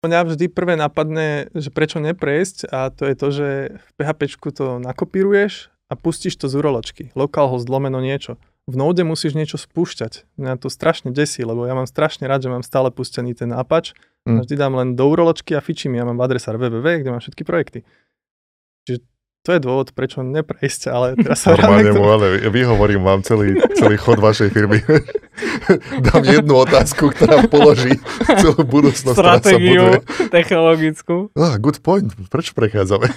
Mňa vždy prvé napadne, že prečo neprejsť, a to je to, že v PHPčku to nakopíruješ a pustíš to z uroločky. Localhost / niečo. V Node musíš niečo spúšťať. Mňa to strašne desí, lebo ja mám strašne rád, že mám stále pustený ten Apache. Vždy dám len do uroločky a fičím. Ja mám adresár www, kde mám všetky projekty. Čiže to je dôvod, prečo neprejsť, ale teraz sa ráme. Ale vyhovorím vám celý chod vašej firmy. Dám jednu otázku, ktorá položí celú budúcnosť. Stratégiu technologickú. Good point. Prečo prechádzame?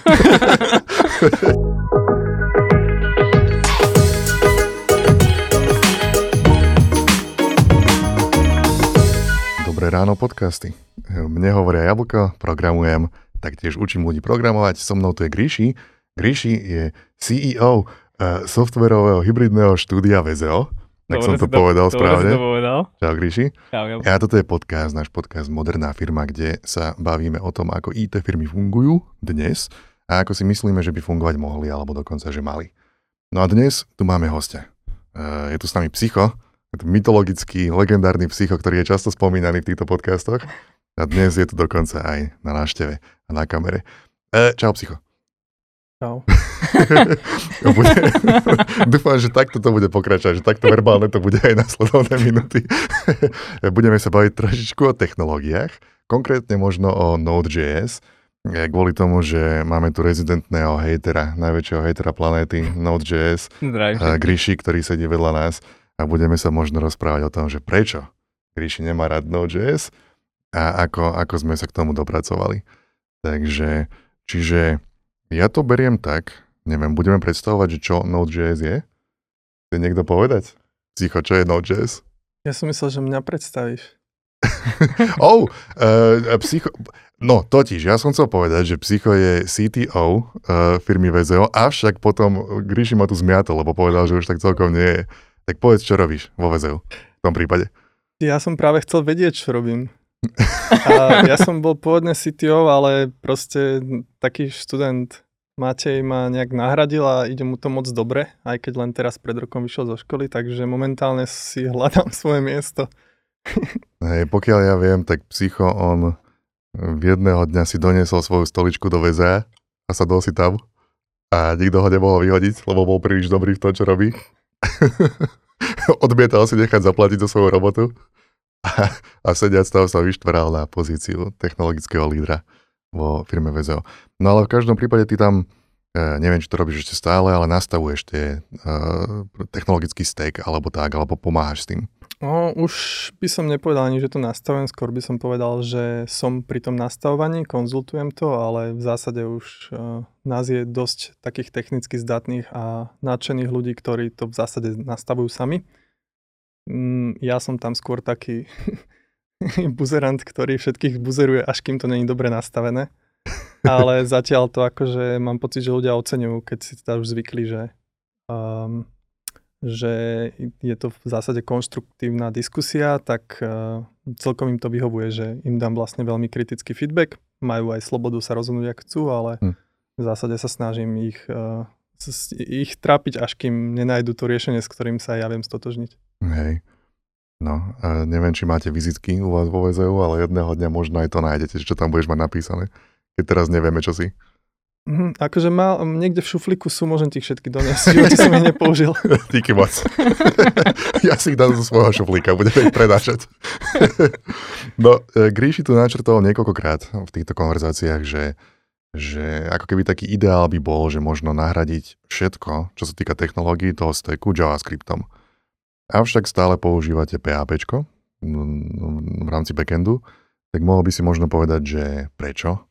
Dobré ráno, podcasty. Mne hovoria Jablko, programujem, taktiež učím ľudí programovať. So mnou tu je Gríši. Gríši je CEO softwarového hybridného štúdia VZO. Tak dobre, som to povedal správne. Dobre si to povedal. Čau, Gríši. Čau. A toto je podcast, náš podcast Moderná firma, kde sa bavíme o tom, ako IT firmy fungujú dnes a ako si myslíme, že by fungovať mohli, alebo dokonca, že mali. No a dnes tu máme hostia. Je tu s nami Psycho, mytologický, legendárny Psycho, ktorý je často spomínaný v týchto podcastoch. A dnes je tu dokonca aj na návšteve a na kamere. Čau, Psycho. Čau. Dúfam, že takto to bude pokračovať, že takto verbálne to bude aj nasledovné minúty. Budeme sa baviť trošičku o technológiách, konkrétne možno o Node.js, kvôli tomu, že máme tu rezidentného hejtera, najväčšieho hejtera planéty Node.js, Gríši, ktorý sedí vedľa nás, a budeme sa možno rozprávať o tom, že prečo Gríši nemá rád Node.js a ako sme sa k tomu dopracovali. Takže, čiže ja to beriem tak, neviem, budeme predstavovať, že čo Node.js je? Chce niekto povedať? Psycho, čo je Node.js? Ja som myslel, že mňa predstavíš. Psycho... No, totiž, ja som chcel povedať, že Psycho je CTO firmy VZO, avšak potom Gríši ma tu zmiatol, lebo povedal, že už tak celkom nie je. Tak povedz, čo robíš vo VZO v tom prípade. Ja som práve chcel vedieť, čo robím. A ja som bol pôvodne CTO, ale proste taký študent... Matej ma nejak nahradil a ide mu to moc dobre, aj keď len teraz pred rokom vyšiel zo školy, takže momentálne si hľadám svoje miesto. Hej, pokiaľ ja viem, tak Psycho, on v jedného dňa si doniesol svoju stoličku do VZA a sadol si tam a nikto ho nemohol vyhodiť, lebo bol príliš dobrý v tom, čo robí. Odmietal si nechať zaplatiť za svoju robotu a sediac toho sa vyštveral na pozíciu technologického lídra vo firme VZO. No ale v každom prípade ty tam, neviem, či to robíš ešte stále, ale nastavuješ tie technologický stack, alebo tak, alebo pomáhaš s tým. No, už by som nepovedal ani, že to nastavujem, skôr by som povedal, že som pri tom nastavovaní, konzultujem to, ale v zásade už nás je dosť takých technicky zdatných a nadšených ľudí, ktorí to v zásade nastavujú sami. Ja som tam skôr taký... buzerant, ktorý všetkých buzeruje, až kým to není dobre nastavené. Ale zatiaľ to akože mám pocit, že ľudia oceňujú, keď si teda už zvykli, že je to v zásade konštruktívna diskusia, tak celkom im to vyhovuje, že im dám vlastne veľmi kritický feedback. Majú aj slobodu sa rozhodnúť, ak chcú, ale v zásade sa snažím ich trápiť, až kým nenajdu to riešenie, s ktorým sa ja viem stotožniť. Hej. No, neviem, či máte vizitky u vás vo VZU, ale jedného dňa možno aj to nájdete, čo tam budeš mať napísané, keď teraz nevieme, čo si. Akože mal, niekde v šuflíku sú, môžem ti všetky doniesť, čo som ich nepoužil. Díky moc. Ja si ich dám zo svojho šuflíka, budeme ich prenášať. No, Gríši tu načrtol niekoľkokrát v týchto konverzáciách, že ako keby taký ideál by bol, že možno nahradiť všetko, čo sa týka technológií toho stacku, JavaScriptom. Avšak stále používate PHPčko v rámci backendu, tak mohol by si možno povedať, že prečo?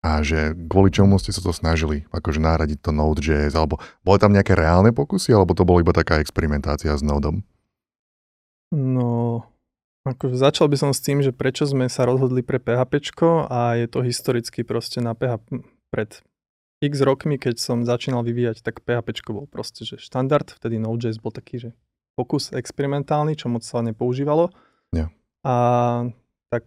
A že kvôli čomu ste sa to snažili, akože nahradiť to Node.js, alebo boli tam nejaké reálne pokusy, alebo to bolo iba taká experimentácia s Node-om? No, akože začal by som s tým, že prečo sme sa rozhodli pre PHPčko, a je to historicky proste na PHP pred x rokmi, keď som začínal vyvíjať, tak PHPčko bol proste že štandard, vtedy Node.js bol taký, že pokus experimentálny, čo moc sa nepoužívalo. Yeah. A tak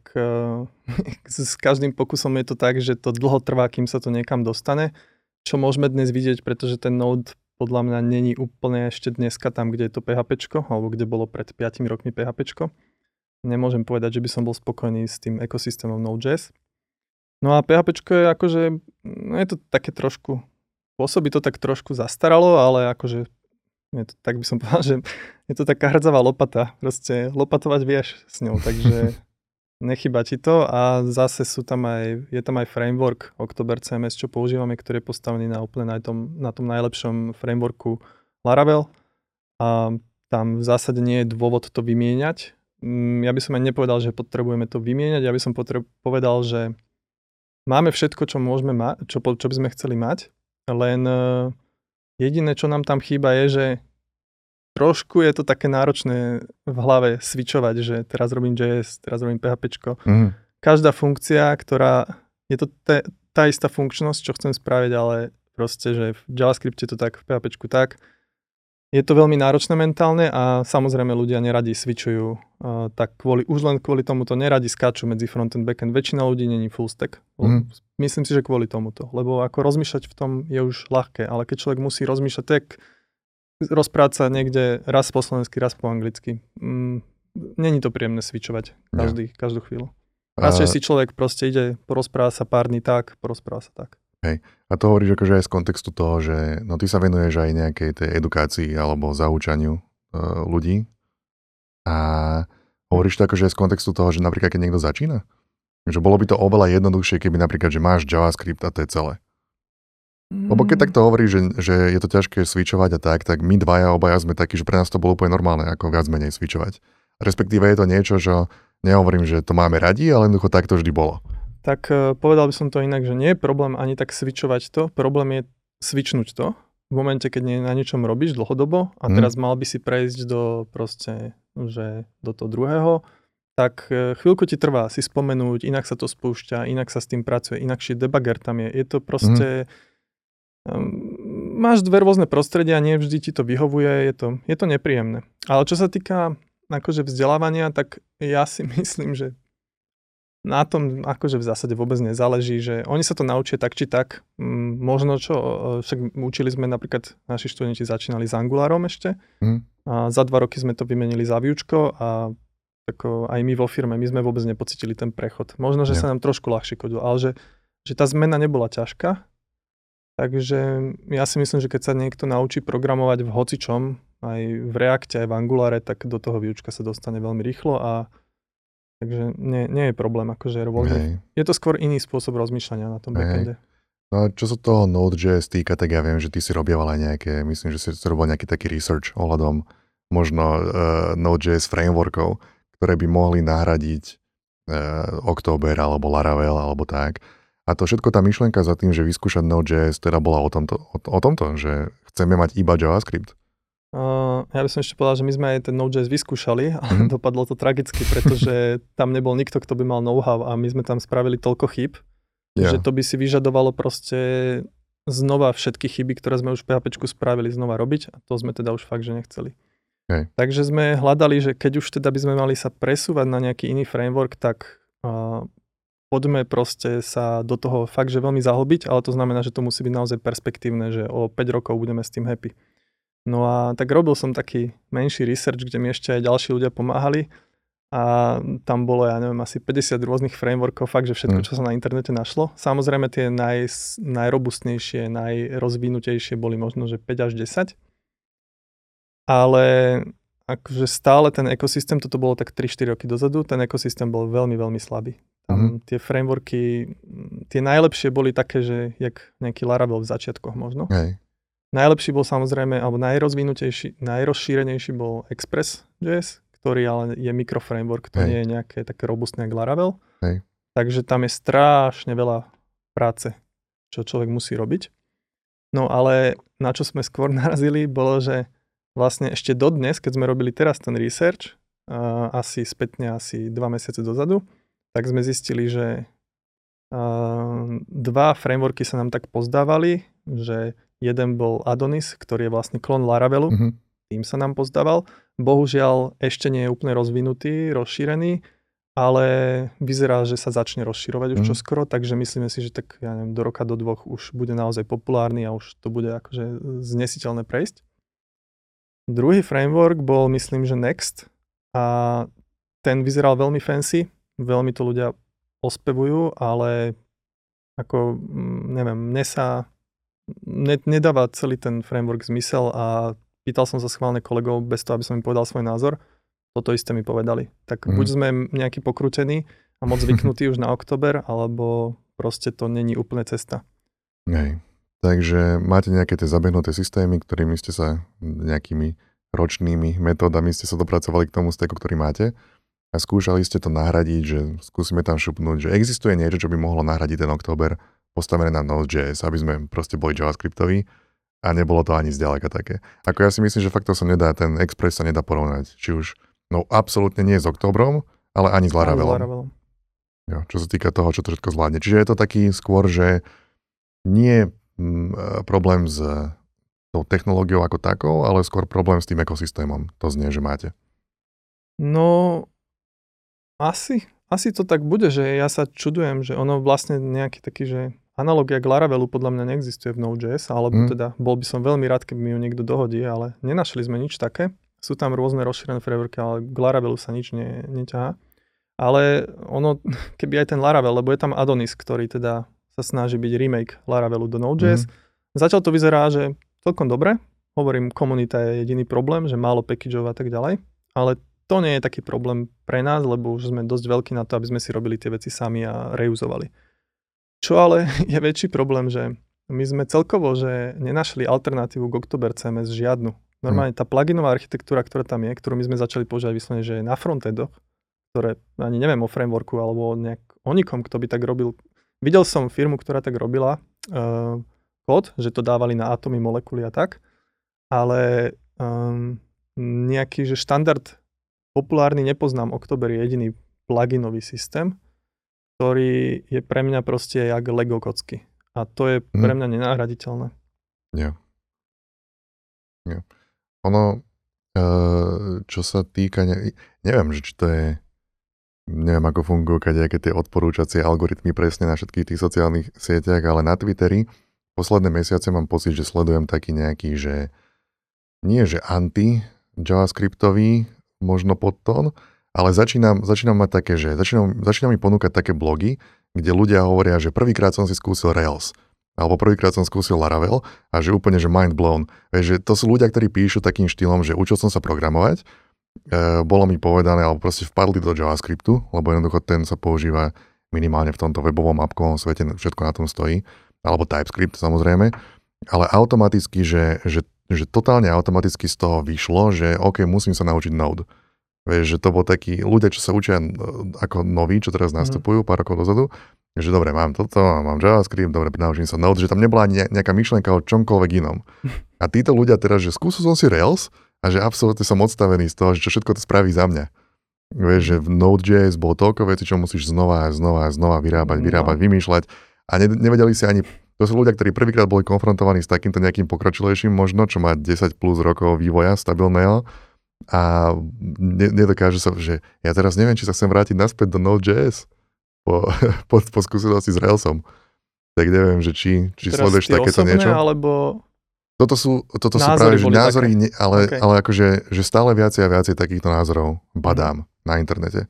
s každým pokusom je to tak, že to dlho trvá, kým sa to niekam dostane, čo môžeme dnes vidieť, pretože ten Node podľa mňa není úplne ešte dneska tam, kde je to PHPčko, alebo kde bolo pred 5 rokmi PHPčko. Nemôžem povedať, že by som bol spokojný s tým ekosystémom Node.js. No a PHPčko je akože, no je to také trošku, pôsobí to tak trošku zastaralo, ale akože, je to, tak by som povedal, že je to taká hrdzavá lopata. Proste lopatovať vieš s ňou, takže nechýba ti to. A zase sú tam aj, je tam aj framework October CMS, čo používame, ktorý je postavený na úplne na tom najlepšom frameworku Laravel. A tam v zásade nie je dôvod to vymieňať. Ja by som aj nepovedal, že potrebujeme to vymieňať. Ja by som povedal, že máme všetko, čo môžeme čo by sme chceli mať, len jediné, čo nám tam chýba, je, že trošku je to také náročné v hlave switchovať, že teraz robím JS, teraz robím PHPčko. Mm. Každá funkcia, ktorá je to tá istá funkčnosť, čo chcem spraviť, ale proste, že v JavaScripte to tak, v PHPčku tak. Je to veľmi náročné mentálne a samozrejme ľudia neradi switchujú, tak už len kvôli tomuto neradi skáču medzi frontend backend. Väčšina ľudí není full stack. Mm. Myslím si, že kvôli tomuto, lebo ako rozmýšľať v tom je už ľahké, ale keď človek musí rozmýšľať, tak rozprávať sa niekde raz po slovensky, raz po anglicky. Není to príjemné switchovať každú chvíľu. Radšej si človek proste ide, porozpráva sa pár dní tak, porozpráva sa tak. Hej. A to hovoríš akože aj z kontextu toho, že no ty sa venuješ aj nejakej tej edukácii alebo zaučaniu ľudí. A hovoríš to akože aj z kontextu toho, že napríklad keď niekto začína? Že bolo by to oveľa jednoduchšie, keby napríklad, že máš JavaScript a to je celé. Lebo keď takto hovoríš, že je to ťažké switchovať a tak my dvaja obaja sme takí, že pre nás to bolo úplne normálne, ako viac menej switchovať. Respektíve je to niečo, že nehovorím, že to máme radi, ale jednoducho tak to vždy bolo. Tak povedal by som to inak, že nie je problém ani tak switchovať to, problém je switchnúť to v momente, keď na niečom robíš dlhodobo a teraz mal by si prejsť do proste, že do toho druhého, tak chvíľku ti trvá si spomenúť, inak sa to spúšťa, inak sa s tým pracuje, inakšie debugger tam je, je to proste... Máš dve rôzne prostredia, nie vždy ti to vyhovuje, je to nepríjemné. Ale čo sa týka akože vzdelávania, tak ja si myslím, že na tom akože v zásade vôbec nezáleží, že oni sa to naučia tak či tak. Možno čo, však učili sme napríklad, naši študenti začínali s Angularom ešte. A za 2 roky sme to vymenili za Vučko a ako aj my vo firme, my sme vôbec nepocítili ten prechod. Možno, že sa nám trošku ľahšie kodilo, ale že tá zmena nebola ťažká. Takže ja si myslím, že keď sa niekto naučí programovať v hocičom, aj v Reacte, aj v Angulare, tak do toho Vučka sa dostane veľmi rýchlo a takže nie je problém, akože rôzne. Je to skôr iný spôsob rozmýšľania na tom backende. No a čo sa toho Node.js týka, tak ja viem, že ty si robieval aj nejaké, myslím, že si robil nejaký taký research ohľadom možno Node.js frameworkov, ktoré by mohli nahradiť October alebo Laravel alebo tak. A to všetko tá myšlienka za tým, že vyskúšať Node.js teda bola o tomto, že chceme mať iba JavaScript. Ja by som ešte povedal, že my sme aj ten Node.js vyskúšali, ale dopadlo to tragicky, pretože tam nebol nikto, kto by mal know-how a my sme tam spravili toľko chýb, že to by si vyžadovalo proste znova všetky chyby, ktoré sme už v PHPčku spravili, znova robiť a to sme teda už fakt, že nechceli. Okay. Takže sme hľadali, že keď už teda by sme mali sa presúvať na nejaký iný framework, tak poďme proste sa do toho fakt, že veľmi zahlbiť, ale to znamená, že to musí byť naozaj perspektívne, že o 5 rokov budeme s tým happy. No a tak robil som taký menší research, kde mi ešte aj ďalší ľudia pomáhali a tam bolo, ja neviem, asi 50 rôznych frameworkov, fakt, že všetko, čo sa na internete našlo. Samozrejme tie najrobustnejšie, najrozvinutejšie boli možno, že 5 až 10. Ale akože stále ten ekosystém, toto bolo tak 3-4 roky dozadu, ten ekosystém bol veľmi, veľmi slabý. Tie frameworky, tie najlepšie boli také, že jak nejaký Laravel v začiatkoch možno. Hej. Najlepší bol samozrejme, alebo najrozvinutejší, najrozšírenejší bol Express.js, ktorý ale je mikroframework, to nie je nejaké také robustné ako Laravel. Hej. Takže tam je strašne veľa práce, čo človek musí robiť. No ale na čo sme skôr narazili, bolo, že vlastne ešte dodnes, keď sme robili teraz ten research, asi spätne asi 2 mesiace dozadu, tak sme zistili, že 2 frameworky sa nám tak pozdávali, že jeden bol Adonis, ktorý je vlastne klon Laravelu, tým sa nám pozdával. Bohužiaľ ešte nie je úplne rozvinutý, rozšírený, ale vyzerá, že sa začne rozširovať už čoskoro, takže myslíme si, že tak ja neviem, do roka, do 2 už bude naozaj populárny a už to bude akože znesiteľné prejsť. Druhý framework bol, myslím, že Next a ten vyzeral veľmi fancy, veľmi to ľudia ospevujú, ale Ako, neviem, mne sa nedáva celý ten framework zmysel a pýtal som sa schválne kolegov bez toho, aby som im povedal svoj názor. Toto isté mi povedali. Tak buď sme nejaký pokrútení a moc zvyknutí už na október, alebo proste to není úplne cesta. Hej. Takže máte nejaké tie zabehnuté systémy, ktorými ste sa nejakými ročnými metódami ste sa dopracovali k tomu stacku, ktorý máte a skúšali ste to nahradiť, že skúsime tam šupnúť, že existuje niečo, čo by mohlo nahradiť ten október postavené na Node.js, aby sme proste boli javascriptoví a nebolo to ani zďaleka také. Ako ja si myslím, že fakt to sa nedá, ten Express sa nedá porovnať, či už, no absolútne nie s októbrom, ale ani s Laravelom. Jo, čo sa týka toho, čo to všetko zvládne. Čiže je to taký skôr, že nie problém s tou technológiou ako takou, ale skôr problém s tým ekosystémom. To znie, že máte. No, asi to tak bude, že ja sa čudujem, že ono vlastne nejaký taký, že analogia k Laravelu podľa mňa neexistuje v Node.js, alebo teda bol by som veľmi rád, keby mi ju niekto dohodí, ale nenašli sme nič také. Sú tam rôzne rozšírené frameworky, ale k Laravelu sa nič neťahá. Ale ono, keby aj ten Laravel, lebo je tam Adonis, ktorý teda sa snaží byť remake Laravelu do Node.js. Zatiaľ to vyzerá, že celkom dobre. Hovorím, komunita je jediný problém, že málo packageov a tak ďalej. Ale to nie je taký problém pre nás, lebo už sme dosť veľkí na to, aby sme si robili tie veci sami a reuzovali. Čo ale je väčší problém, že my sme celkovo, že nenašli alternatívu k October CMS žiadnu. Normálne tá pluginová architektúra, ktorá tam je, ktorú my sme začali používať vyslovene, že je na frontendoch, ktoré ani neviem o frameworku alebo nejak o nikom, kto by tak robil. Videl som firmu, ktorá tak robila kód, že to dávali na atomy, molekuly a tak, ale nejaký, že štandard populárny nepoznám. Oktober je jediný pluginový systém, ktorý je pre mňa proste jak Lego kocky. A to je pre mňa nenahraditeľné. Nie. Ono, čo sa týka, neviem, že či to je, neviem ako fungujú kadejaké tie odporúčacie algoritmy presne na všetkých tých sociálnych sieťach, ale na Twitteri posledné mesiace mám pocit, že sledujem taký nejaký, že nie že anti-javascriptový možno podtón, ale začínam mať také, že začínam mi ponúkať také blogy, kde ľudia hovoria, že prvýkrát som si skúsil Rails, alebo prvýkrát som skúsil Laravel a že úplne, že mind blown. Že to sú ľudia, ktorí píšu takým štýlom, že učil som sa programovať, bolo mi povedané, alebo proste vpadli do JavaScriptu, lebo jednoducho ten sa používa minimálne v tomto webovom apkovom svete, všetko na tom stojí, alebo TypeScript samozrejme, ale automaticky, že totálne automaticky z toho vyšlo, že OK, musím sa naučiť Node. Vieš, že to bol taký, ľudia, čo sa učia ako noví, čo teraz nastupujú pár rokov dozadu, že dobre, mám toto, mám JavaScript, dobre, naučím sa Node, že tam nebola ani nejaká myšlienka o čomkoľvek inom. A títo ľudia teraz, že skúsil som si Rails a že absolútne som odstavený z toho, že čo všetko to spraví za mňa. Vieš, že v Node.js bolo toľko vecí, čo musíš znova vyrábať, vymýšľať a nevedeli si ani. To sú ľudia, ktorí prvýkrát boli konfrontovaní s takýmto nejakým pokročilejším možno, čo má 10 plus rokov vývoja stabilného a nedokáže sa, že ja teraz neviem, či sa chcem vrátiť naspäť do Node.js po skúsenosti s Railsom. Tak neviem, že či sleduješ takéto niečo. Alebo toto sú práve názory, ale, okay. Ale akože že stále viacej a viacej takýchto názorov badám na internete.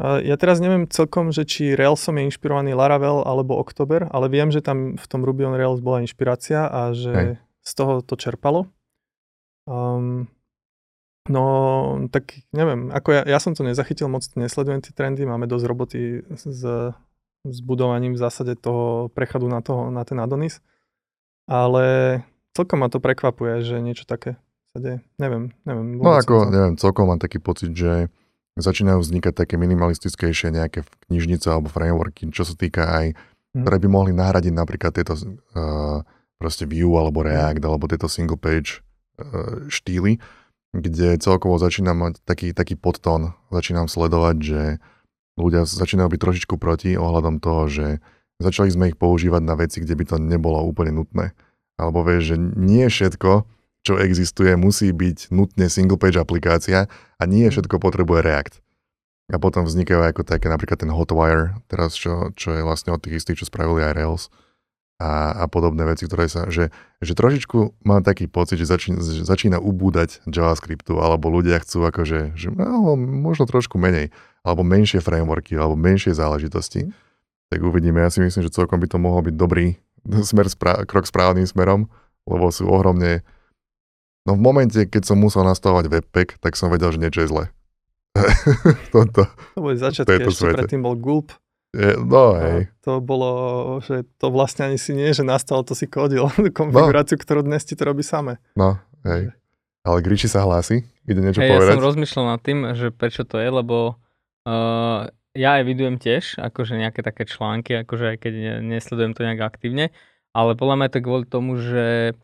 Ja teraz neviem celkom, že či Railsom je inšpirovaný Laravel alebo Oktober, ale viem, že tam v tom Ruby on Rails bola inšpirácia a že z toho to čerpalo. No, tak neviem, ako ja som to nezachytil, moc nesledujem tie trendy, máme dosť roboty s budovaním v zásade toho prechadu na ten Adonis, ale celkom ma to prekvapuje, že niečo také sa deje. Neviem. No ako, neviem, celkom mám taký pocit, že začínajú vznikať také minimalistickejšie nejaké knižnice alebo frameworky, čo sa týka aj, ktoré by mohli nahradiť napríklad tieto proste Vue alebo React alebo tieto single page štýly, kde celkovo začínam mať taký podtón, začínam sledovať, že ľudia začínajú byť trošičku proti ohľadom toho, že začali sme ich používať na veci, kde by to nebolo úplne nutné. Alebo vieš, že nie všetko, čo existuje, musí byť nutne single page aplikácia a nie všetko potrebuje React. A potom vznikajú ako také napríklad ten Hotwire, teraz čo je vlastne od tých istých, čo spravili aj Rails a podobné veci, ktoré sa, že trošičku mám taký pocit, že začína ubúdať JavaScriptu, alebo ľudia chcú akože, že možno trošku menej, alebo menšie frameworky, alebo menšie záležitosti. tak uvidíme. Ja si myslím, že celkom by to mohol byť dobrý krok správnym smerom, lebo sú ohromne... No v momente, keď som musel nastavovať webpack, tak som vedel, že niečo je zle. V tomto, to boli začiatky, ešte predtým bol gulp. No hej. To bolo, že to vlastne ani si nie, že nastalo, to si kodil konfiguráciu, no, ktorú dnes ti to robí same. No, hej. Ale Gríši sa hlási, ide niečo povedať. Ja som rozmýšľal nad tým, že prečo to je, lebo ja evidujem tiež akože nejaké také články, akože aj keď nesledujem to nejak aktívne, ale podľa mňa to kvôli tomu, že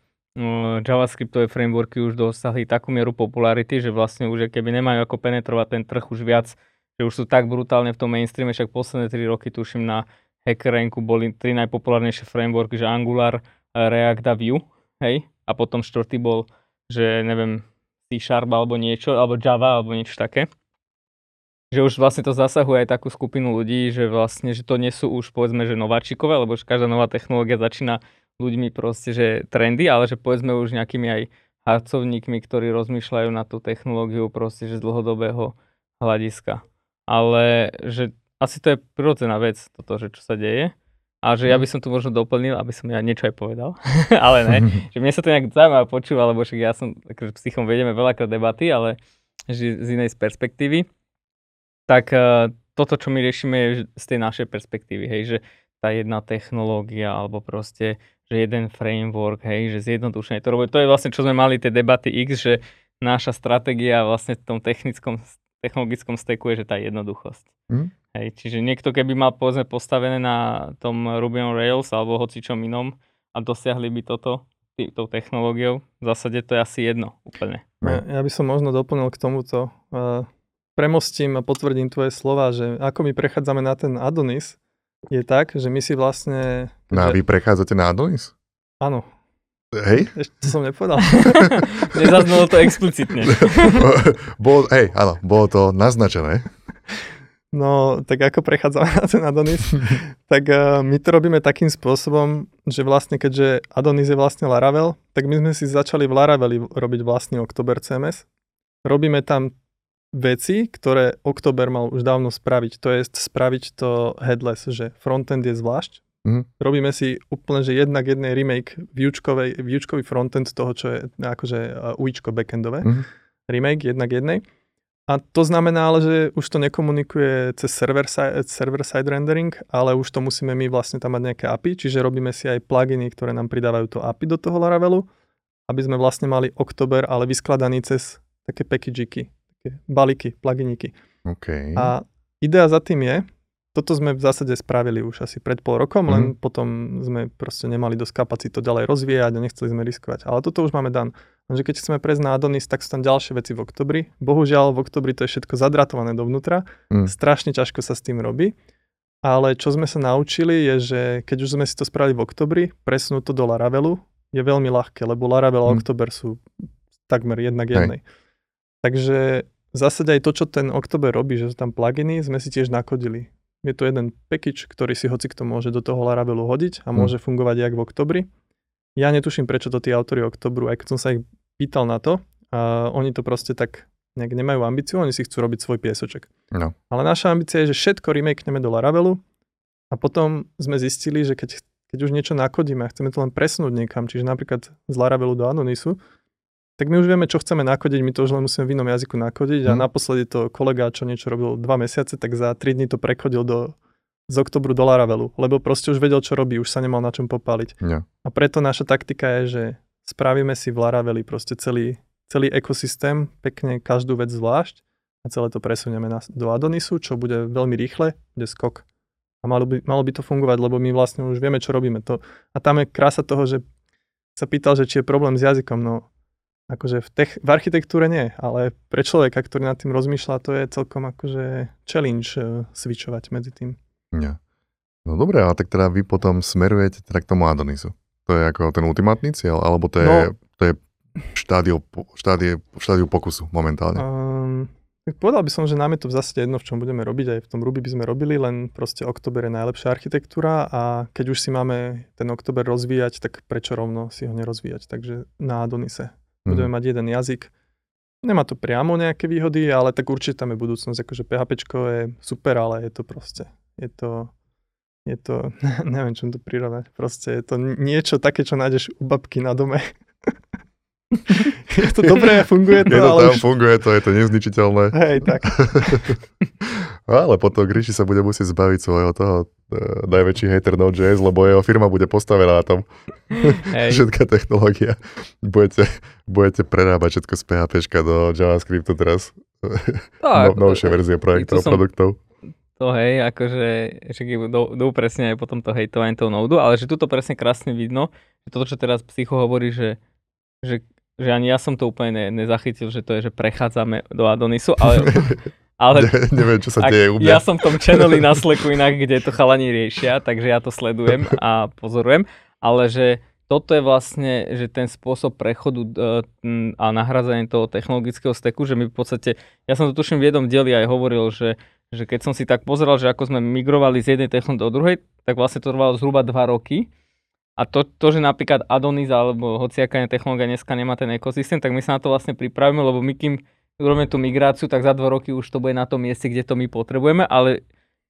JavaScriptové frameworky už dosahli takú mieru popularity, že vlastne už keby nemajú ako penetrovať ten trh už viac, že už sú tak brutálne v tom mainstreame, však posledné 3 roky tuším na HackerRanku boli 3 najpopulárnejšie frameworky, že Angular, React a Vue, hej, a potom 4. bol, že neviem, C# alebo niečo, alebo Java, alebo niečo také. Že už vlastne to zasahuje aj takú skupinu ľudí, že vlastne, že to nie sú už povedzme, že nováčikové, lebo každá nová technológia začína ľuďmi proste, že trendy, ale že povedzme už nejakými aj harcovníkmi, ktorí rozmýšľajú na tú technológiu proste, že z dlhodobého hľadiska. Ale že asi to je prirodzená vec toto, že čo sa deje. A že ja by som tu možno doplnil, aby som ja niečo aj povedal, ale ne. Že mne sa to nejak zaujímavé počúva, lebo však ja som, akože psychom vedieme veľakrát debaty, ale že z inej perspektívy. Tak toto, čo my riešime, je z tej našej perspektívy, hej, že tá jedna technológia, alebo proste, že jeden framework, hej, že zjednodušenie to robí. To je vlastne, čo sme mali tie debaty X, že naša stratégia vlastne v tom technologickom steku je, že tá jednoduchosť. Hej, čiže niekto, keby mal povedzme postavené na tom Ruby on Rails, alebo hocičom inom a dosiahli by toto tou technológiou, v zásade to je asi jedno úplne. Ja by som možno doplnil k tomuto... premostím a potvrdím tvoje slova, že ako my prechádzame na ten Adonis, je tak, že my si vlastne... No a vy prechádzate na Adonis? Áno. Hej? Ešte to som nepovedal. Nezaznalo to explicitne. Hej, áno, bolo to naznačené. No, tak ako prechádzame na ten Adonis, tak my to robíme takým spôsobom, že vlastne keďže Adonis je vlastne Laravel, tak my sme si začali v Laraveli robiť vlastný Oktober CMS. Robíme tam veci, ktoré Oktober mal už dávno spraviť, to je spraviť to headless, že frontend je zvlášť. Robíme si úplne, že jednak jednej remake viewčkový frontend toho, čo je akože ujíčko backendové. Remake jednak jednej. A to znamená ale, že už to nekomunikuje cez server-side rendering, ale už to musíme my vlastne tam mať nejaké API, čiže robíme si aj pluginy, ktoré nám pridávajú to API do toho Laravelu, aby sme vlastne mali Oktober, ale vyskladaný cez také packageky. Balíky, pluginíky. Okay. A idea za tým je, toto sme v zásade spravili už asi pred pol rokom, len potom sme proste nemali dosť kapacity to ďalej rozvíjať a nechceli sme riskovať. Ale toto už máme dan. Takže keď chceme prejsť na Adonis, tak sú tam ďalšie veci v oktobri. Bohužiaľ v oktobri to je všetko zadratované dovnútra. Strašne ťažko sa s tým robí. Ale čo sme sa naučili je, že keď už sme si to spravili v oktobri, presunúť to do Laravelu je veľmi ľahké, lebo Laravel a Oktober sú takmer jednak jednej. Takže v zásade aj to, čo ten Oktober robí, že sú tam pluginy, sme si tiež nakodili. Je to jeden package, ktorý si hocikto môže do toho Laravelu hodiť a môže fungovať jak v Oktobri. Ja netuším, prečo to tí autori Oktobru, aj keď som sa ich pýtal na to, a oni to proste tak nejak nemajú ambíciu, oni si chcú robiť svoj piesoček. No. Ale naša ambícia je, že všetko remakneme do Laravelu a potom sme zistili, že keď už niečo nakodíme a chceme to len presunúť niekam, čiže napríklad z Laravelu do Adonisu, tak my už vieme, čo chceme nakodiť, my to už len musíme v inom jazyku nakodiť a naposledy to kolega, čo niečo robil 2 mesiace, tak za 3 dní to prekodil z Oktobru do Laravelu, lebo proste už vedel, čo robí, už sa nemal na čom popáliť. Yeah. A preto naša taktika je, že spravíme si v Laraveli proste celý ekosystém, pekne každú vec zvlášť a celé to presunieme do Adonisu, čo bude veľmi rýchle, bude skok. A malo by to fungovať, lebo my vlastne už vieme, čo robíme. A tam je krása toho, že sa pýtal, že či je problém s jazykom, no akože v architektúre nie, ale pre človeka, ktorý nad tým rozmýšľa, to je celkom akože challenge switchovať medzi tým. Ja. No dobré, ale tak teda vy potom smerujete teda k tomu Adonisu. To je ako ten ultimátny cieľ, alebo to je štádiu pokusu momentálne? Povedal by som, že nám je to v zásade jedno, v čom budeme robiť, aj v tom Ruby by sme robili, len proste Oktober je najlepšia architektúra a keď už si máme ten Oktober rozvíjať, tak prečo rovno si ho nerozvíjať, takže na Adonise. Budeme mať jeden jazyk. Nemá to priamo nejaké výhody, ale tak určite tam je budúcnosť. Akože PHPčko je super, ale je to proste. Je to Je to, neviem, čom to prirovnať. Proste je to niečo také, čo nájdeš u babky na dome. Je to dobré, funguje to. Je to ale tam, už... funguje to, je to nezničiteľné. Hej, tak. Ale potom Gríši sa bude musieť zbaviť svojho toho najväčší hater Node.js, lebo jeho firma bude postavená na tom. Hey. Všetká technológia. Budete prerábať všetko z PHPčka do JavaScriptu teraz. Novšie verzie projektov, produktov. To hej, akože idú presne aj potom to hejtovanie toho nódu, ale že tu to presne krásne vidno, že toto, čo teraz Psycho hovorí, že ani ja som to úplne nezachytil, že to je, že prechádzame do Adonisu, ale neviem, čo sa deje u mňa. Ja som v tom channeli na Slacku inak, kde to chalani riešia, takže ja to sledujem a pozorujem, ale že toto je vlastne, že ten spôsob prechodu a nahradzanie toho technologického stacku, že my v podstate, ja som to tuším v jednom dieli aj hovoril, že keď som si tak pozeral, že ako sme migrovali z jednej technológie do druhej, tak vlastne to trvalo zhruba 2 roky. A to že napríklad Adonis alebo hociaká technológia dneska nemá ten ekosystém, tak my sa na to vlastne pripravíme, lebo my kým robíme tú migráciu, tak za 2 roky už to bude na tom mieste, kde to my potrebujeme, ale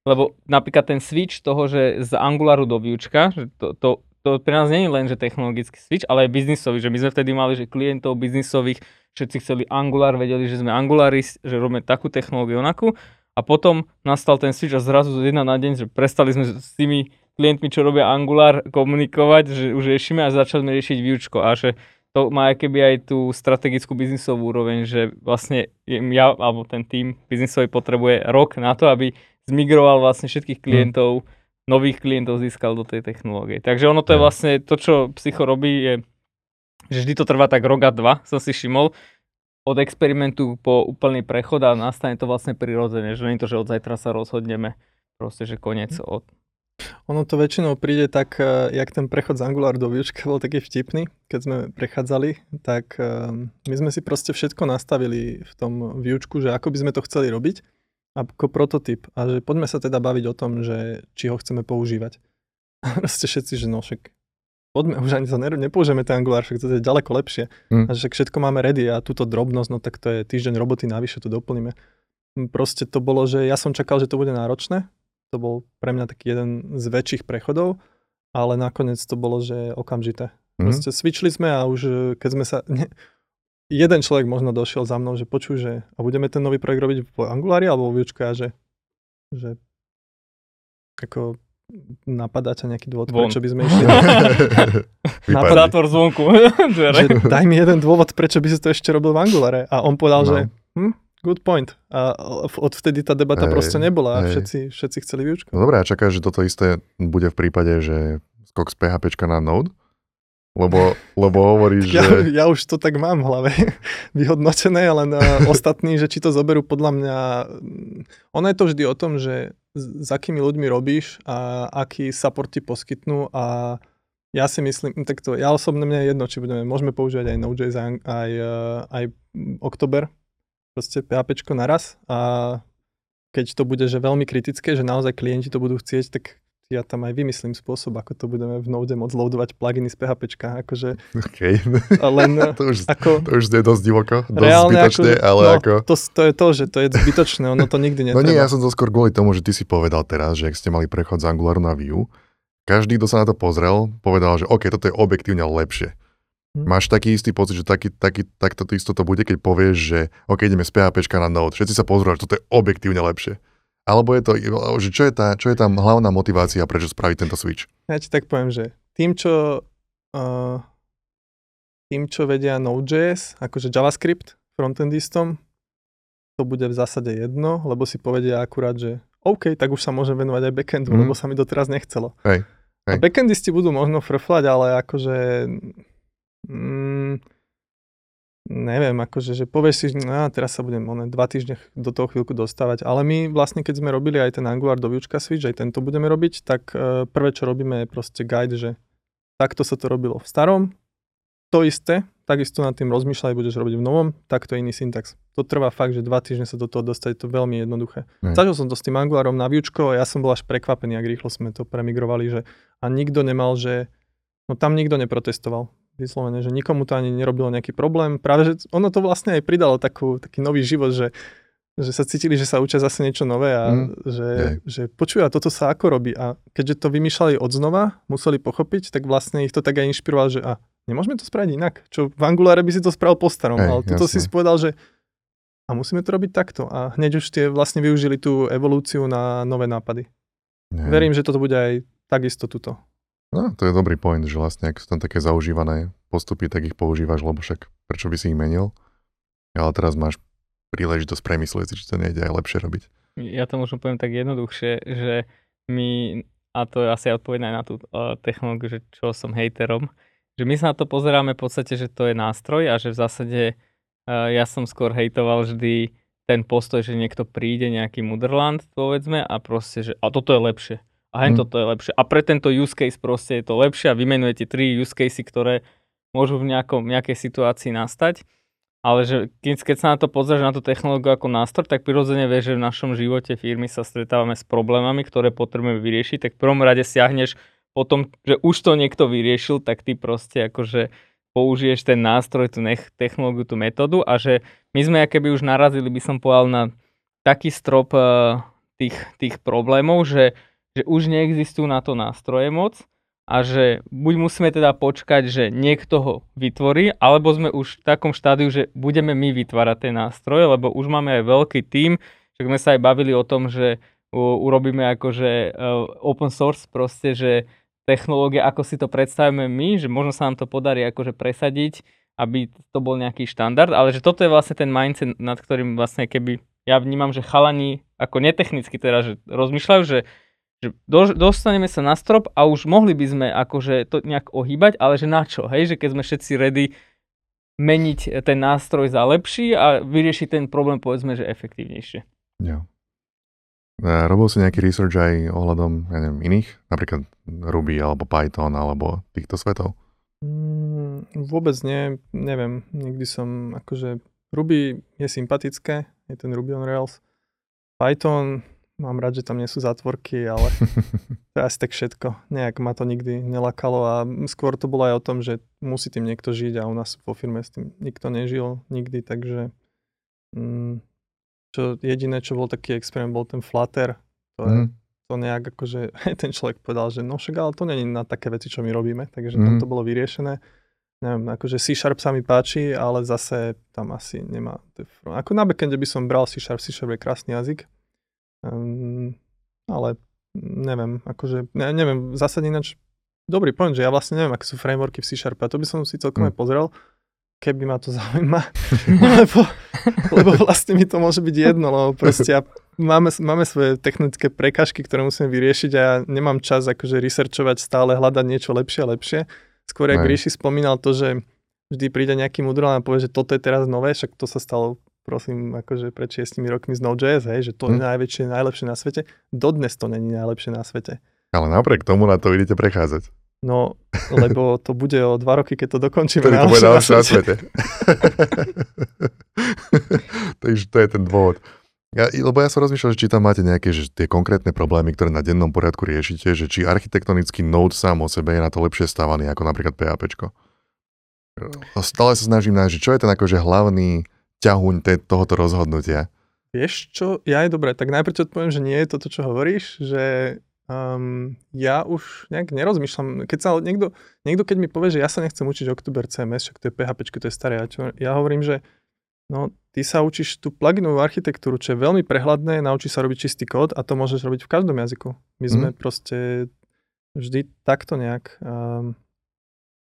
lebo napríklad ten switch toho, že z Angularu do Vuečka, že to pre nás nie je len, že technologický switch, ale aj biznisový, že my sme vtedy mali, že klientov biznisových, všetci chceli Angular, vedeli, že sme Angularisti, že robíme takú technológiu onakú. A potom nastal ten switch a zrazu z dňa na deň, že prestali sme s tými klientmi, čo robia Angular, komunikovať, že už riešime a začali sme riešiť Vuečko. A že to má keby aj tú strategickú biznisovú úroveň, že vlastne ja alebo ten tím biznisový potrebuje rok na to, aby zmigroval vlastne všetkých klientov, nových klientov získal do tej technológie. Takže ono to je vlastne to, čo Psycho robí, je, že vždy to trvá tak rok a dva, som si všimol, od experimentu po úplný prechod a nastane to vlastne prirodzene, že nie je to, že od zajtra sa rozhodneme, proste, že koniec od... Ono to väčšinou príde tak, jak ten prechod z Angular do Vuečka bol taký vtipný, keď sme prechádzali, tak my sme si proste všetko nastavili v tom Vuečku, že ako by sme to chceli robiť ako prototyp a že poďme sa teda baviť o tom, že či ho chceme používať. A proste všetci, že no však už ani sa nepoužijeme ten Angular, však to je ďaleko lepšie. A že všetko máme ready a túto drobnosť, no tak to je týždeň roboty, navyše to doplníme. Proste to bolo, že ja som čakal, že to bude náročné. To bol pre mňa taký jeden z väčších prechodov, ale nakoniec to bolo, že okamžité. Proste switchli sme a už keď sme sa... Jeden človek možno došiel za mnou, že počuj, že a budeme ten nový projekt robiť po Angulári alebo vo Vuečku a že ako... Napadá ťa nejaký dôvod, prečo by sme išli? Zátvor zvonku. Že daj mi jeden dôvod, prečo by si to ešte robil v Angulare. A on povedal, že good point. A odvtedy tá debata proste nebola. A všetci chceli Vuečko. No dobré, a čakáš, že toto isté bude v prípade, že skok z PHPčka na Node? Lebo hovoríš, že... Ja už to tak mám v hlave vyhodnotené, len ostatní, že či to zoberú podľa mňa... Ono je to vždy o tom, že s akými ľuďmi robíš a aký support ti poskytnú a ja si myslím, takto, ja osobne mne je jedno, či môžeme používať aj Node.js aj October, proste PHPčko naraz a keď to bude, že veľmi kritické, že naozaj klienti to budú chcieť, tak ja tam aj vymyslím spôsob, ako to budeme v Node môcť loadovať pluginy z PHPčka, akože... Okay. Len, to už je dosť divoko, dosť zbytočné, akože, ale no, ako... To je to, že to je zbytočné, ono to nikdy netreba. No nie, ja som to skôr kvôli tomu, že ty si povedal teraz, že ak ste mali prechod z Angularu na Vue, každý, kto sa na to pozrel, povedal, že OK, toto je objektívne lepšie. Máš taký istý pocit, že takto isto to bude, keď povieš, že OK, ideme z PHPčka na Node, všetci sa pozrú, že toto je objektívne lepšie. Alebo je to, že čo je tam hlavná motivácia, prečo spraviť tento switch? Ja ti tak poviem, že tým, čo vedia Node.js, akože JavaScript frontendistom, to bude v zásade jedno, lebo si povedia akurát, že OK, tak už sa môžem venovať aj backendu, lebo sa mi doteraz nechcelo. Hej. A backendisti budú možno frflať, ale akože... Neviem, akože, že povieš si, že teraz sa budem 2 týždne do toho chvíľku dostávať, ale my vlastne, keď sme robili aj ten Angular do Vuečka switch, aj tento budeme robiť, tak prvé, čo robíme, je proste guide, že takto sa to robilo v starom, to isté, takisto nad tým rozmýšľaj, budeš robiť v novom, takto iný syntax. To trvá fakt, že 2 týždne sa do toho dostať, to je veľmi jednoduché. Začal som to s tým Angularom na Vuečko a ja som bol až prekvapený, ak rýchlo sme to premigrovali, že a nikto nemal, že no tam nikto neprotestoval. Vyslovene, že nikomu to ani nerobilo nejaký problém. Práve, že ono to vlastne aj pridalo taký nový život, že že sa cítili, že sa učia zase niečo nové a že počujú, toto sa ako robí. A keďže to vymýšľali odznova, museli pochopiť, tak vlastne ich to tak aj inšpirovalo, že nemôžeme to spraviť inak. Čo v Angulare by si to spravil po starom, ale toto jasne. Si povedal, že musíme to robiť takto. A hneď už tie vlastne využili tú evolúciu na nové nápady. Hej. Verím, že toto bude aj takisto tuto. No, to je dobrý point, že vlastne ak sú tam také zaužívané postupy, tak ich používaš, lebo však prečo by si ich menil? Ale teraz máš príležitosť premyslieť si, či to nejde aj lepšie robiť. Ja to možno poviem tak jednoduchšie, že my, a to je asi odpoveď aj na tú technológiu, že čo som hejterom, že my sa na to pozeráme v podstate, že to je nástroj a že v zásade ja som skôr hejtoval vždy ten postoj, že niekto príde, nejaký mudrland, povedzme, a proste, že a toto je lepšie. A hen toto je lepšie. A pre tento use case proste je to lepšie a vymenujete 3 use casey, ktoré môžu v nejakej situácii nastať. Ale že keď sa na to pozrieš, na tú technológiu ako nástroj, tak prirodzene vieš, že v našom živote firmy sa stretávame s problémami, ktoré potrebujeme vyriešiť, tak v prvom rade siahneš potom, že už to niekto vyriešil, tak ty proste akože použiješ ten nástroj, tú technológiu, tú metódu a že my sme akoby už narazili, by som povedal, na taký strop tých problémov, že už neexistujú na to nástroje moc a že buď musíme teda počkať, že niekto ho vytvorí, alebo sme už v takom štádiu, že budeme my vytvárať tie nástroje, lebo už máme aj veľký tím, že sme sa aj bavili o tom, že urobíme akože open source proste, že technológie, ako si to predstavíme my, že možno sa nám to podarí akože presadiť, aby to bol nejaký štandard, ale že toto je vlastne ten mindset, nad ktorým vlastne keby ja vnímam, že chalani ako netechnicky teraz, že rozmýšľajú, že dostaneme sa na strop a už mohli by sme akože to nejak ohýbať, ale že na čo, hej, že keď sme všetci ready meniť ten nástroj za lepší a vyriešiť ten problém, povedzme, že efektívnejšie. Jo. Robil si nejaký research aj ohľadom, ja neviem, iných? Napríklad Ruby, alebo Python, alebo týchto svetov? Vôbec nie, neviem. Nikdy som, akože, Ruby je sympatické, je ten Ruby on Rails. Python... Mám rád, že tam nie sú zátvorky, ale to je asi tak všetko. Nejak ma to nikdy nelakalo a skôr to bolo aj o tom, že musí tým niekto žiť a u nás vo firme s tým nikto nežil nikdy, takže čo jediné, čo bol taký experiment, bol ten Flutter. To je to nejak akože, ten človek povedal, že no však, ale to nie je na také veci, čo my robíme, takže tam to bolo vyriešené. Neviem, akože C-Sharp sa mi páči, ale zase tam asi nemá. Ako na backende by som bral C-Sharp, C-Sharp je krásny jazyk. Ale neviem, akože, neviem, zásadne ináč dobrý point, že ja vlastne neviem, aké sú frameworky v C-Sharpe a to by som si celkom aj pozrel, keby ma to zaujíma, lebo vlastne mi to môže byť jedno, lebo proste máme svoje technické prekažky, ktoré musíme vyriešiť a ja nemám čas akože researchovať stále, hľadať niečo lepšie a lepšie. Skôr, jak Ríši spomínal to, že vždy príde nejaký mudrlán a povie, že toto je teraz nové, však to sa stalo prosím, akože pred 6 rokmi z Node.js, hej, že to je najväčšie, najlepšie na svete. Dodnes to není najlepšie na svete. Ale napriek tomu na to idete prechádzať. No, lebo to bude o 2 roky, keď to dokončíme. To bude najlepšie na svete. Takže to je ten dôvod. Lebo ja som rozmýšľal, že či tam máte nejaké že tie konkrétne problémy, ktoré na dennom poriadku riešite, že či architektonický Node sám o sebe je na to lepšie stávaný, ako napríklad PHPčko. Stále sa snažím nájsť, čo je ten akože hlavný ťahuň tohoto rozhodnutia? Vieš čo? Dobre, tak najprv ti odpoviem, že nie je toto, čo hovoríš, že ja už nejak nerozmýšľam. Keď sa niekto keď mi povie, že ja sa nechcem učiť Oktober CMS, však to je PHP, to je staré, ja hovorím, že no, ty sa učíš tú pluginovú architektúru, čo je veľmi prehľadné, naučíš sa robiť čistý kód a to môžeš robiť v každom jazyku. My sme proste vždy takto nejak...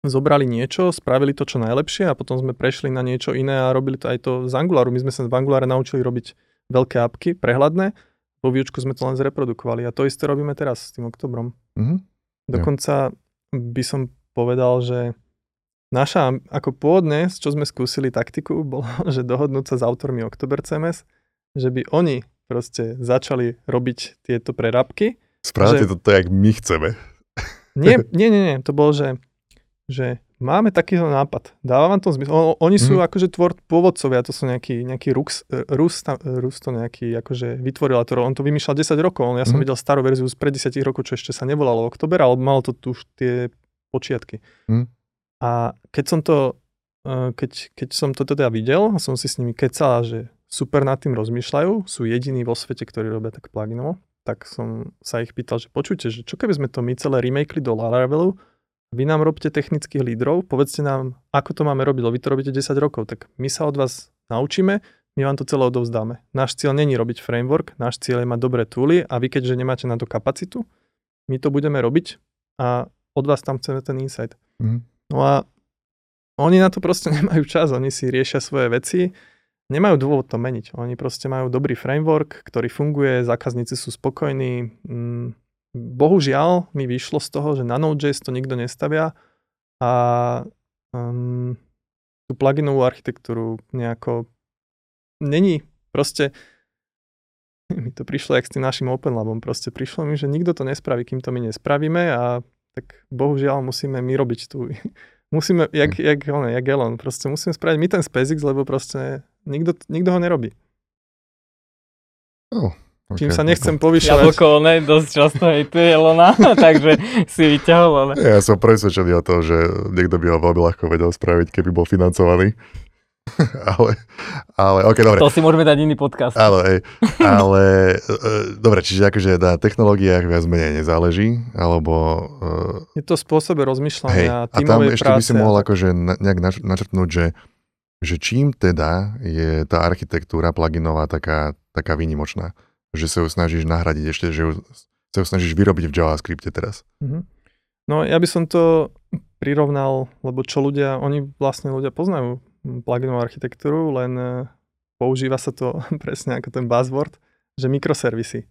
zobrali niečo, spravili to čo najlepšie a potom sme prešli na niečo iné a robili to aj to z Angularu. My sme sa v Angulare naučili robiť veľké apky, prehľadné, po výučku sme to len zreprodukovali a to isté robíme teraz s tým Oktobrom. Dokonca by som povedal, že naša, ako pôvodne, čo sme skúsili taktiku, bolo, že dohodnúť sa s autormi Oktober CMS, že by oni proste začali robiť tieto prerabky. Správte to jak my chceme. Nie, to bolo, že máme takýto nápad. Dáva vám to zmysel. Oni sú akože pôvodcovia, to sú nejaký Rus to nejaký akože vytvoril, on to vymýšľal 10 rokov. Ja som videl starú verziu z pred 10 rokov, čo ešte sa nevolalo Oktober, ale malo to tu už tie počiatky. A keď som to teda videl, som si s nimi kecal, že super nad tým rozmýšľajú, sú jediní vo svete, ktorí robia tak pluginovo, tak som sa ich pýtal, že počujte, že čo keby sme to my celé remakeli do Laravelu, vy nám robte technických lídrov, povedzte nám, ako to máme robiť, lebo vy to robíte 10 rokov, tak my sa od vás naučíme, my vám to celé odovzdáme. Náš cieľ není robiť framework, náš cieľ je mať dobré túly a vy keďže nemáte na to kapacitu, my to budeme robiť a od vás tam chceme ten insight. No a oni na to proste nemajú čas, oni si riešia svoje veci, nemajú dôvod to meniť. Oni proste majú dobrý framework, ktorý funguje, zákazníci sú spokojní. Bohužiaľ mi vyšlo z toho, že na Node.js to nikto nestavia a tú pluginovú architektúru nejako není. Proste mi to prišlo jak s tým našim Open Labom. Proste prišlo mi, že nikto to nespraví, kým to my nespravíme a tak bohužiaľ musíme my robiť tú... Musíme, jak Elon, proste musíme spraviť my ten SpaceX, lebo proste nikto ho nerobí. Čím sa nechcem povyšovať. Jablko, ne, dosť často hejtuje Elona, takže si vyťahol, ale... Ja som presvedčený o tom, že niekto by ho veľmi ľahko vedel spraviť, keby bol financovaný. ale okej, dobre. To si môžeme dať iný podcast. Ale dobre, čiže akože na technológiách viac menej nezáleží, alebo... Je to spôsob rozmýšľania, tímovej práce. A tam ešte by si mohol akože nejak načrtnúť, že čím teda je tá architektúra pluginová taká výnimočná, že sa ju snažíš nahradiť ešte, že sa ju snažíš vyrobiť v JavaScripte teraz. No ja by som to prirovnal, lebo čo ľudia, oni vlastne ľudia poznajú pluginovú architektúru, len používa sa to presne ako ten buzzword, že mikroservisy.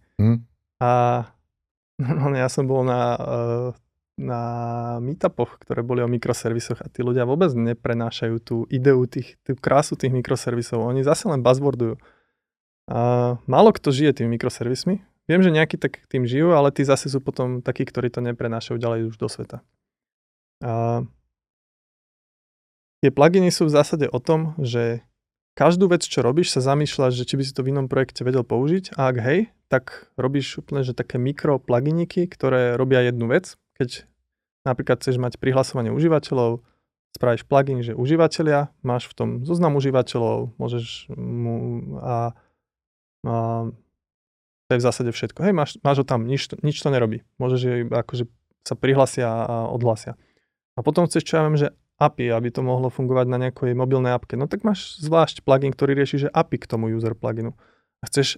A normálne ja som bol na meetupoch, ktoré boli o mikroservisoch a tí ľudia vôbec neprenášajú tú ideu, tú krásu tých mikroservisov. Oni zase len buzzwordujú. Málo kto žije tými mikroservismi. Viem, že nejakí tak tým žijú, ale tí zase sú potom takí, ktorí to neprenášajú ďalej už do sveta. Tie pluginy sú v zásade o tom, že každú vec, čo robíš, sa zamýšľaš, že či by si to v inom projekte vedel použiť a ak hej, tak robíš úplne že také mikropluginiky, ktoré robia jednu vec. Keď napríklad chceš mať prihlasovanie užívateľov, spravíš plugin, že užívateľia, máš v tom zoznam užívateľov, môžeš mu a to je v zásade všetko. Hej, máš ho tam, nič to nerobí. Môžeš akože sa prihlasia a odhlasia. A potom chceš, čo ja viem, že API, aby to mohlo fungovať na nejakej mobilnej appke. No tak máš zvlášť plugin, ktorý rieši, že API k tomu user pluginu. A chceš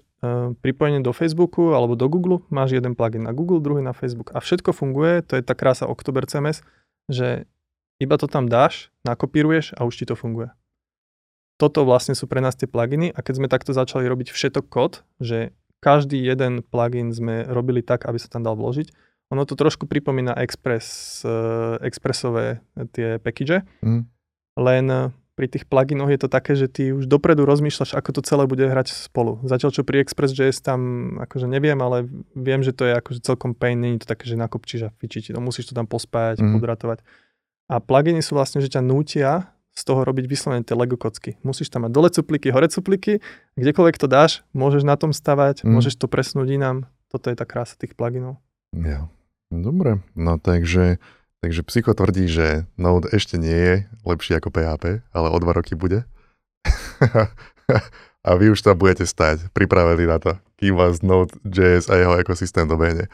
pripojenie do Facebooku alebo do Google, máš jeden plugin na Google, druhý na Facebook. A všetko funguje, to je tá krása Oktober CMS, že iba to tam dáš, nakopíruješ a už ti to funguje. Toto vlastne sú pre nás tie pluginy a keď sme takto začali robiť všetok kód, že každý jeden plugin sme robili tak, aby sa tam dal vložiť, ono to trošku pripomína expressové tie package, len pri tých pluginoch je to také, že ty už dopredu rozmýšľaš, ako to celé bude hrať spolu. Zatiaľ čo pri Express.js tam akože neviem, ale viem, že to je akože celkom pain, není to také, že nakopčíš a fičíš, no musíš to tam pospájať, podratovať. A pluginy sú vlastne, že ťa nútia z toho robiť vyslovene tie Lego kocky. Musíš tam mať dole cupliky, hore cupliky, kdekoľvek to dáš, môžeš na tom stavať, môžeš to presnúť inám. Toto je tá krása tých pluginov. Ja. Dobre, no takže Psycho tvrdí, že Node ešte nie je lepší ako PHP, ale o 2 roky bude. A vy už tam budete stať, pripravení na to, kým vás Node.js a jeho ekosystém dobehne.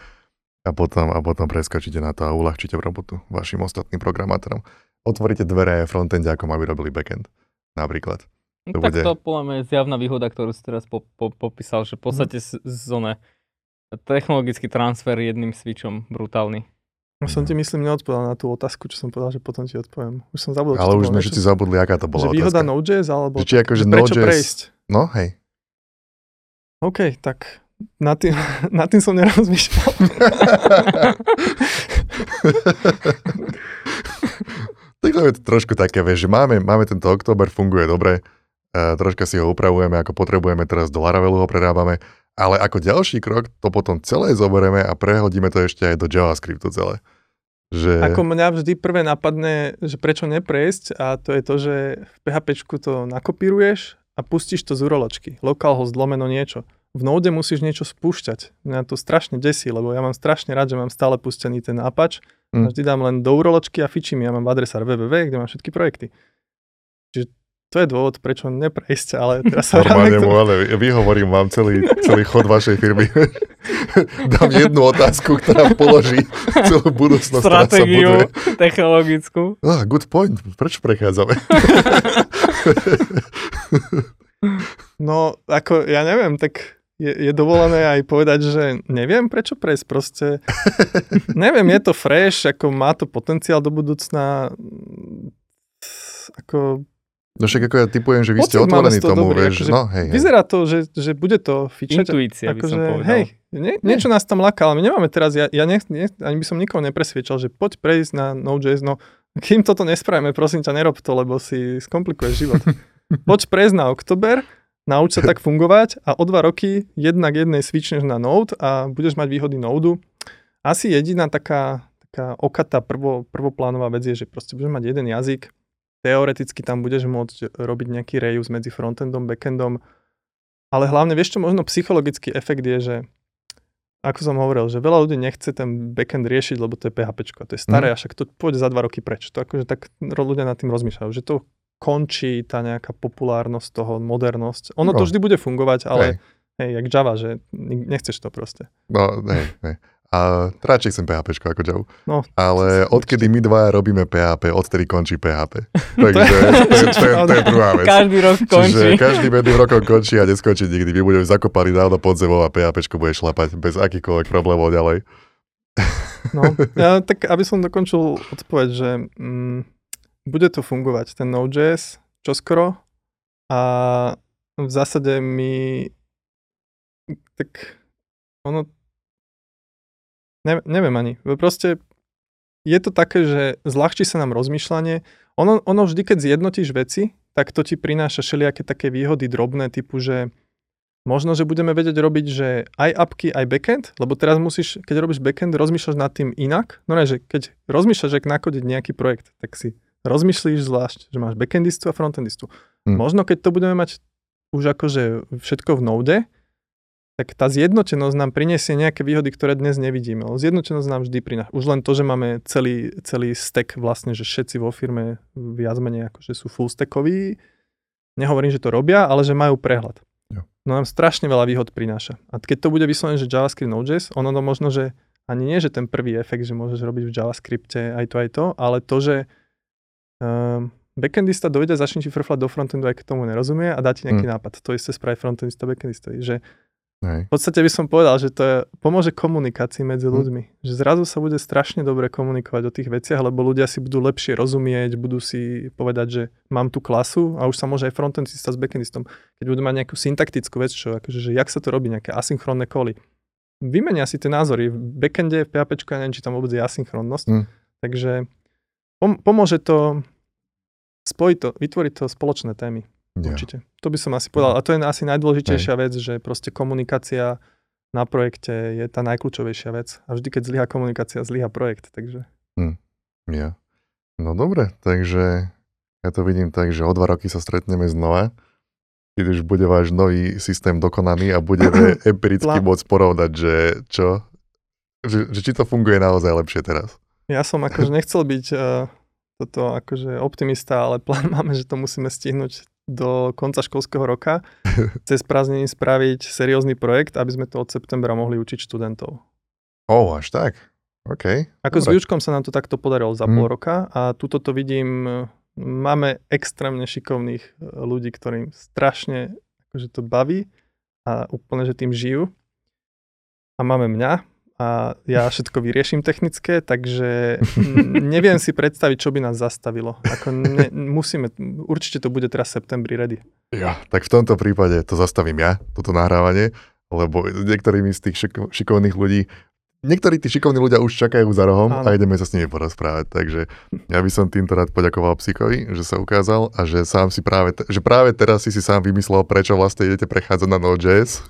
A potom preskočíte na to a uľahčíte robotu vašim ostatným programátorom. Otvoríte dvere frontendiakom, aby robili backend, napríklad. To tak bude... to poviem, je zjavná výhoda, ktorú si teraz popísal, že v podstate zóne. Technologický transfer jedným switchom, brutálny. Už som ti myslím neodpovedal na tú otázku, čo som povedal, že potom ti odpoviem. Už som zabudol. Ale už sme všetci zabudli, aká to bola otázka. Že výhoda Node.js, alebo že ako, že prečo Node.js... prejsť? No, hej. OK, tak nad tým som nerozmýšľal. Tak to je trošku také, vieš, že máme tento október, funguje dobre, troška si ho upravujeme, ako potrebujeme, teraz do Laravelu ho prerábame. Ale ako ďalší krok to potom celé zoberieme a prehodíme to ešte aj do JavaScriptu celé. Že... Ako mňa vždy prvé napadne, že prečo neprejsť a to je to, že v PHPčku to nakopíruješ a pustíš to z uroločky. Localhost / niečo. V Node musíš niečo spúšťať. Mňa to strašne desí, lebo ja mám strašne rád, že mám stále pustený ten Apache. Vždy dám len do uroločky a fičím. Ja mám adresár www, kde mám všetky projekty. Čiže To je dôvod, prečo neprejsť, ale teraz sa normálne mu, ale vyhovorím vám celý chod vašej firmy. Dám jednu otázku, ktorá položí celú budúcnosť. Stratégiu technologickú. Ah, good point. Prečo prechádzame? No, ako, ja neviem, tak je dovolené aj povedať, že neviem, prečo prejsť proste. Neviem, je to fresh, ako má to potenciál do budúcna. Ako... No však ako ja typujem, že vy ste otvorení tomu, dobrý, vieš. Akože no, hej. Vyzerá to, že bude to fičať. Intuícia, ako by som povedal. Hej, niečo nás tam láka, ale my nemáme teraz, ja ani by som nikoho nepresviečal, že poď prejsť na Node.js, no kým toto nespravíme, prosím ťa, nerob to, lebo si skomplikuješ život. Poď prejsť na Oktober, nauč sa tak fungovať a o 2 roky jednak jednej svičneš na Node a budeš mať výhody Node. Asi jediná taká okatá prvoplánová vec je, že proste budeš mať jeden jazyk. Teoreticky tam budeš môcť robiť nejaký reuse medzi frontendom, backendom, ale hlavne, vieš čo, možno psychologický efekt je, že, ako som hovoril, že veľa ľudí nechce ten backend riešiť, lebo to je PHPčko, to je staré, a však to pôjde za 2 roky preč. To akože tak ľudia nad tým rozmýšľajú, že to končí tá nejaká populárnosť toho, modernosť. Ono to vždy bude fungovať, ale hej, jak Java, že nechceš to proste. No, hej. A radšej chcem PHPčko ako Java. No, ale odkedy my dvaja robíme PHP, odtedy končí PHP. Takže to je druhá vec. Každý rok končí. Čiže každý medným rokom končí a neskončí nikdy. My budeme zakopali dávno pod zemou a PHPčko bude šlapať bez akýchkoľvek problémov ďalej. No, ja tak aby som dokončil odpoveď, že bude to fungovať, ten Node.js, čoskoro. A v zásade my tak ono neviem ani. Proste je to také, že zľahčí sa nám rozmýšľanie. Ono vždy, keď zjednotíš veci, tak to ti prináša všelijaké také výhody drobné, typu, že možno, že budeme vedieť robiť, že aj apky, aj backend, lebo teraz musíš, keď robíš backend, rozmýšľaš nad tým inak. No ne, že keď rozmýšľaš, že nakodiť nejaký projekt, tak si rozmýšľaš zvlášť, že máš backendistu a frontendistu. Možno, keď to budeme mať už akože všetko v Node, tak tá zjednotenosť nám priniesie nejaké výhody, ktoré dnes nevidíme. Zjednotenosť nám vždy prináša. Už len to, že máme celý stack vlastne, že všetci vo firme viac menej akože sú full stackoví. Nehovorím, že to robia, ale že majú prehľad. Jo. No nám strašne veľa výhod prináša. A keď to bude vyslovené, že JavaScript, Node.js, ono to možno, že ani nie, že ten prvý efekt, že môžeš robiť v JavaScripte aj to, ale to, že backendista dojde a začne šifrovať do frontendu, aj k tomu nerozumie a dá ti nejaký nápad. To isté spraví frontendista backendistovi, že v podstate by som povedal, že to pomôže komunikácii medzi ľuďmi. Že zrazu sa bude strašne dobre komunikovať o tých veciach, lebo ľudia si budú lepšie rozumieť, budú si povedať, že mám tú klasu a už sa môže aj frontendista s backendistom. Keď budú mať nejakú syntaktickú vec, čo akože, že jak sa to robí, nejaké asynchronné koly. Vymenia si tie názory. V backende, v PHPčku, ja neviem, či tam vôbec je asynchronnosť. Takže pomôže to spojiť to, vytvoriť to spoločné témy. Určite. To by som asi povedal. A to je asi najdôležitejšia vec, že proste komunikácia na projekte je tá najkľúčovejšia vec. A vždy, keď zlyhá komunikácia, zlyhá projekt. Takže. Ja. No dobre, takže ja to vidím tak, že o 2 roky sa stretneme znova, keď už bude váš nový systém dokonaný a budeme empiricky môcť porovnať, že čo? Že či to funguje naozaj lepšie teraz. Ja som akože nechcel byť toto akože optimista, ale plán máme, že to musíme stihnúť do konca školského roka cez prázdniny spraviť seriózny projekt, aby sme to od septembra mohli učiť študentov. Až tak? OK. Ako dobre. S výučkom sa nám to takto podarilo za pol roka a tuto to vidím, máme extrémne šikovných ľudí, ktorým strašne akože to baví a úplne, že tým žijú. A máme mňa a ja všetko vyrieším technické, takže neviem si predstaviť, čo by nás zastavilo. Ako musíme, určite to bude teraz septembri ready. Ja, tak v tomto prípade to zastavím ja, toto nahrávanie, lebo niektorými z tých šikovných ľudí, niektorí tí šikovní ľudia už čakajú za rohom. Áno. A ideme sa s nimi porozprávať. Takže ja by som týmto rád poďakoval Psykovi, že sa ukázal a že sám si práve teraz si sám vymyslel, prečo vlastne idete prechádzať na Node.js.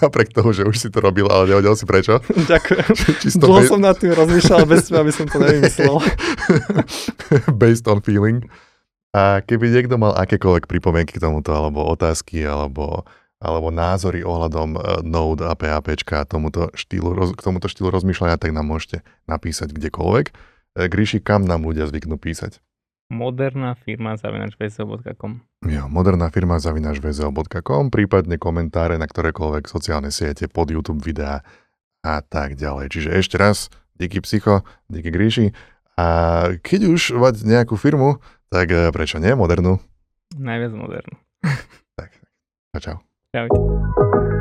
Napriek tomu, že už si to robil, ale nevedel si prečo. Ďakujem. Dlho som nad tým rozmýšľal, bez tým, aby som to nevymyslel. Based on feeling. A keby niekto mal akékoľvek pripomienky k tomuto, alebo otázky, alebo názory ohľadom Node a PHPčka k tomuto štýlu rozmýšľania, tak nám môžete napísať kdekoľvek. Gríši, kam nám ľudia zvyknú písať? moderna firma@websobo.com Jo, moderná firma @vzl.com, prípadne komentáre na ktorékoľvek sociálne siete, pod YouTube videá a tak ďalej. Čiže ešte raz, díky Psycho, díky Gríši. A keď už mať nejakú firmu, tak prečo nie modernú? Najviac modernú. Tak, čau. Čau.